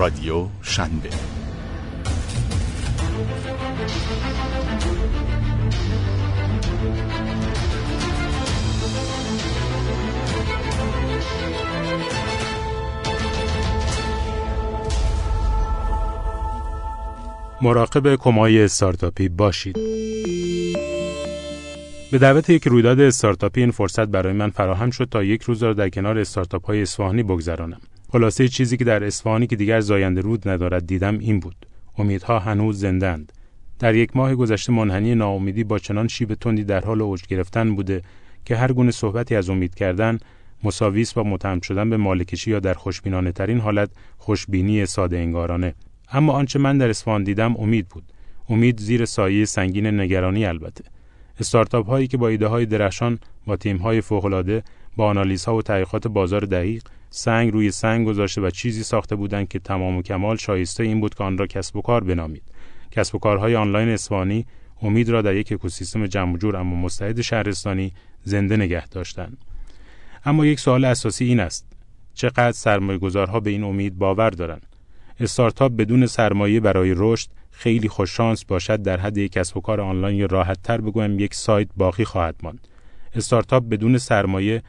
رادیو شنبه. مراقب کمای استارتاپی باشید. به دعوت یک رویداد استارتاپی این فرصت برای من فراهم شد تا یک روز را در کنار استارتاپ‌های اصفهانی بگذرانم. خلاصه چیزی که در اصفهانی که دیگر زایندهرود ندارد دیدم این بود: امیدها هنوز زنده‌اند. در یک ماه گذشته منحنی ناامیدی با چنان شیب تندی در حال اوج گرفتن بوده که هر گونه صحبتی از امید کردن مساوی است با متهم شدن به مالکشی یا در خوشبینانه‌ترین حالت خوشبینی ساده انگارانه. اما آنچه من در اصفهان دیدم امید بود. امید زیر سایه سنگین نگرانی البته. استارتاپ هایی که با ایده های درخشان، با تیم های فوق العاده، با آنالیزها و تحقیقات بازار دقیق، سنگ روی سنگ گذاشته و چیزی ساخته بودند که تمام و کمال شایسته این بود که آن را کسب و کار بنامید. کسب و کارهای آنلاین اصفهانی امید را در یک اکوسیستم جمع و جور اما مستعد شهرستانی زنده نگه داشتند. اما یک سوال اساسی این است: چقدر سرمایه‌گذارها به این امید باور دارند؟ استارتاپ بدون سرمایه برای رشد خیلی خوششانس باشد در حد یک کسب و کار آنلاین، راحت‌تر بگویم یک سایت، باقی خواهد ماند. استارتاپ بدون سرمایه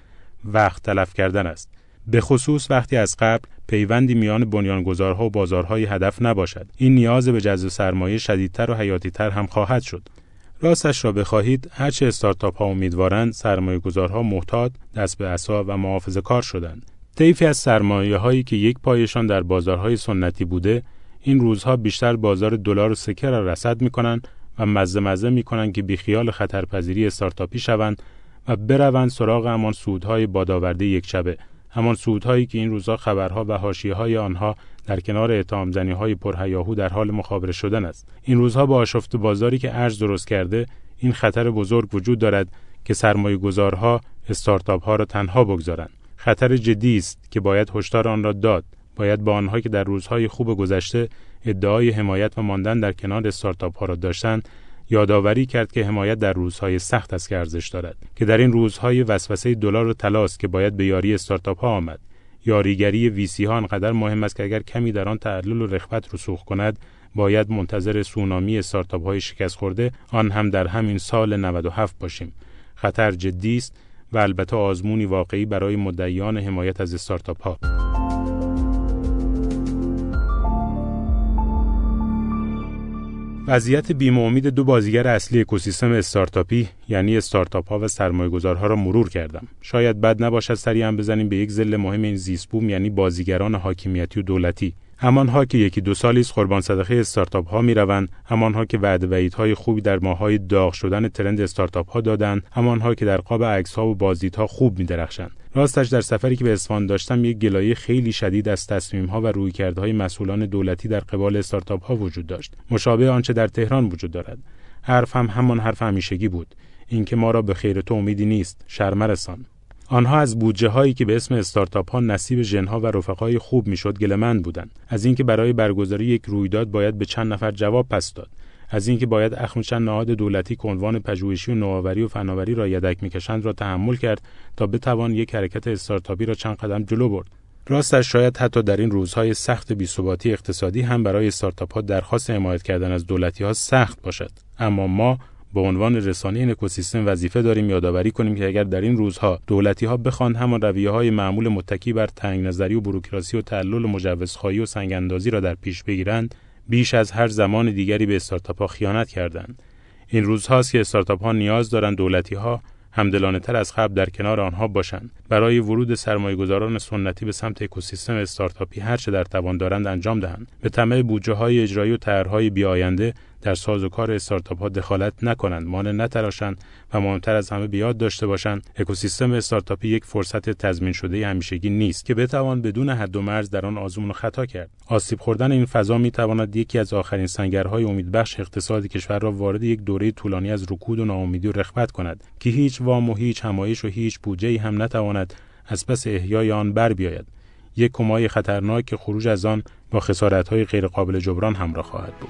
وقت تلف کردن است، به خصوص وقتی از قبل پیوندی میان بنیانگذارها و بازارهای هدف نباشد. این نیاز به جذب سرمایه شدیدتر و حیاتی‌تر هم خواهد شد. راستش را بخواهید هرچه استارتاپ‌ها امیدوارند، سرمایه‌گذارها محتاط، دست به عصا و محافظه‌کار شدند. طیفی از سرمایه‌هایی که یک پایشان در بازارهای سنتی بوده، این روزها بیشتر بازار دلار و سکه را رصد می‌کنند و مزه می‌کنند که بیخیال خطرپذیری استارتاپی شوند و بروند سراغ همان سودهای بادآورده یک شبه، همان سودهایی که این روزها خبرها و حاشیه‌های آنها در کنار اتهام‌زنی‌های پرهیاهو در حال مخابره شدن است. این روزها با آشفت بازاری که ارز درست کرده، این خطر بزرگ وجود دارد که سرمایه‌گذارها استارتاپ‌ها را تنها بگذارند. خطر جدی است که باید هشدار آن را داد. باید با آنها که در روزهای خوب گذشته ادعای حمایت و ماندن در کنار استارتاپ ها را داشتند، یادآوری کرد که حمایت در روزهای سخت است که ارزش دارد، که در این روزهای وسوسه دلار و طلا است که باید به یاری استارتاپ ها آمد. یاریگری وی سی ها انقدر مهم است که اگر کمی در آن تعلل و رغبت رسوخ کند، باید منتظر سونامی استارتاپ های شکست خورده آن هم در همین سال 97 باشیم. خطر جدی است و البته آزمونی واقعی برای مدعیان حمایت از استارتاپ‌ها. وضعیت بیم و امید دو بازیگر اصلی اکوسیستم استارتاپی، یعنی استارتاپ‌ها و سرمایه‌گذارها را مرور کردم. شاید بد نباشد سری هم بزنیم به یک ذل مهم این زیست‌بوم، یعنی بازیگران حاکمیتی و دولتی. همان‌ها که یکی دو سالی از قربان صدقه استارتاپ‌ها می‌روند، همان‌ها که وعده و وعیدهای خوبی در ماه‌های داغ شدن ترند استارتاپ‌ها دادند، همان‌ها که در قاب عکس‌ها و بازدیدها خوب می‌درخشند. راستش در سفری که به اصفهان داشتم، یک گلایه خیلی شدید از تصمیم‌ها و رویکردهای مسئولان دولتی در قبال استارتاپ‌ها وجود داشت، مشابه آنچه در تهران وجود دارد. حرف هم همان حرف همیشگی بود، اینکه ما را به خیر تو امیدی نیست، شرم رسان. آنها از بودجه‌هایی که به اسم استارتاپ‌ها نصیب ژن‌ها و رفقای خوب می‌شد گله‌مند بودند، از اینکه برای برگزاری یک رویداد باید به چند نفر جواب پس داد، از اینکه باید اخم چند نهاد دولتی که عنوان پژوهشی و نوآوری و فناوری را یدک می‌کشند را تحمل کرد تا بتوان یک حرکت استارتاپی را چند قدم جلو برد. راستش شاید حتی در این روزهای سخت بی‌ثباتی اقتصادی هم برای استارتاپ‌ها درخواست حمایت کردن از دولتی‌ها سخت باشد، اما ما به عنوان رسانه این اکوسیستم وظیفه داریم یادآوری کنیم که اگر در این روزها دولتی‌ها بخوان همان رویه‌های معمول متکی بر تنگ نظری و بوروکراسی و تعلل و مجوزخواهی و سنگ‌اندازی را در پیش بگیرند، بیش از هر زمان دیگری به استارتاپ‌ها خیانت کردند. این روزهاست که استارتاپ‌ها نیاز دارند دولتی‌ها همدلانه‌تر از قبل در کنار آنها باشند. برای ورود سرمایه‌گذاران سنتی به سمت اکوسیستم استارتاپی هر چه در توان دارند انجام دهند. به طمع بودجه‌های اجرایی و طرح‌های بی‌آینده در سازوکار استارتاپ‌ها دخالت نکنند، مانع نتراشند و مهمتر از همه بیاد داشته باشند اکوسیستم استارتاپی یک فرصت تضمین شده همیشگی نیست که بتوان بدون حد و مرز در آن آزمون و خطا کرد. آسیب خوردن این فضا می‌تواند یکی از آخرین سنگرهای امیدبخش اقتصاد کشور را وارد یک دوره طولانی از رکود و ناامیدی و رغبت کند که هیچ وام و هیچ همایش و هیچ بودجه‌ای هم نتواند از پس احیای آن بر بیاید. یک کمای خطرناک که خروج از آن با خسارت‌های غیرقابل جبران همراه خواهد بود.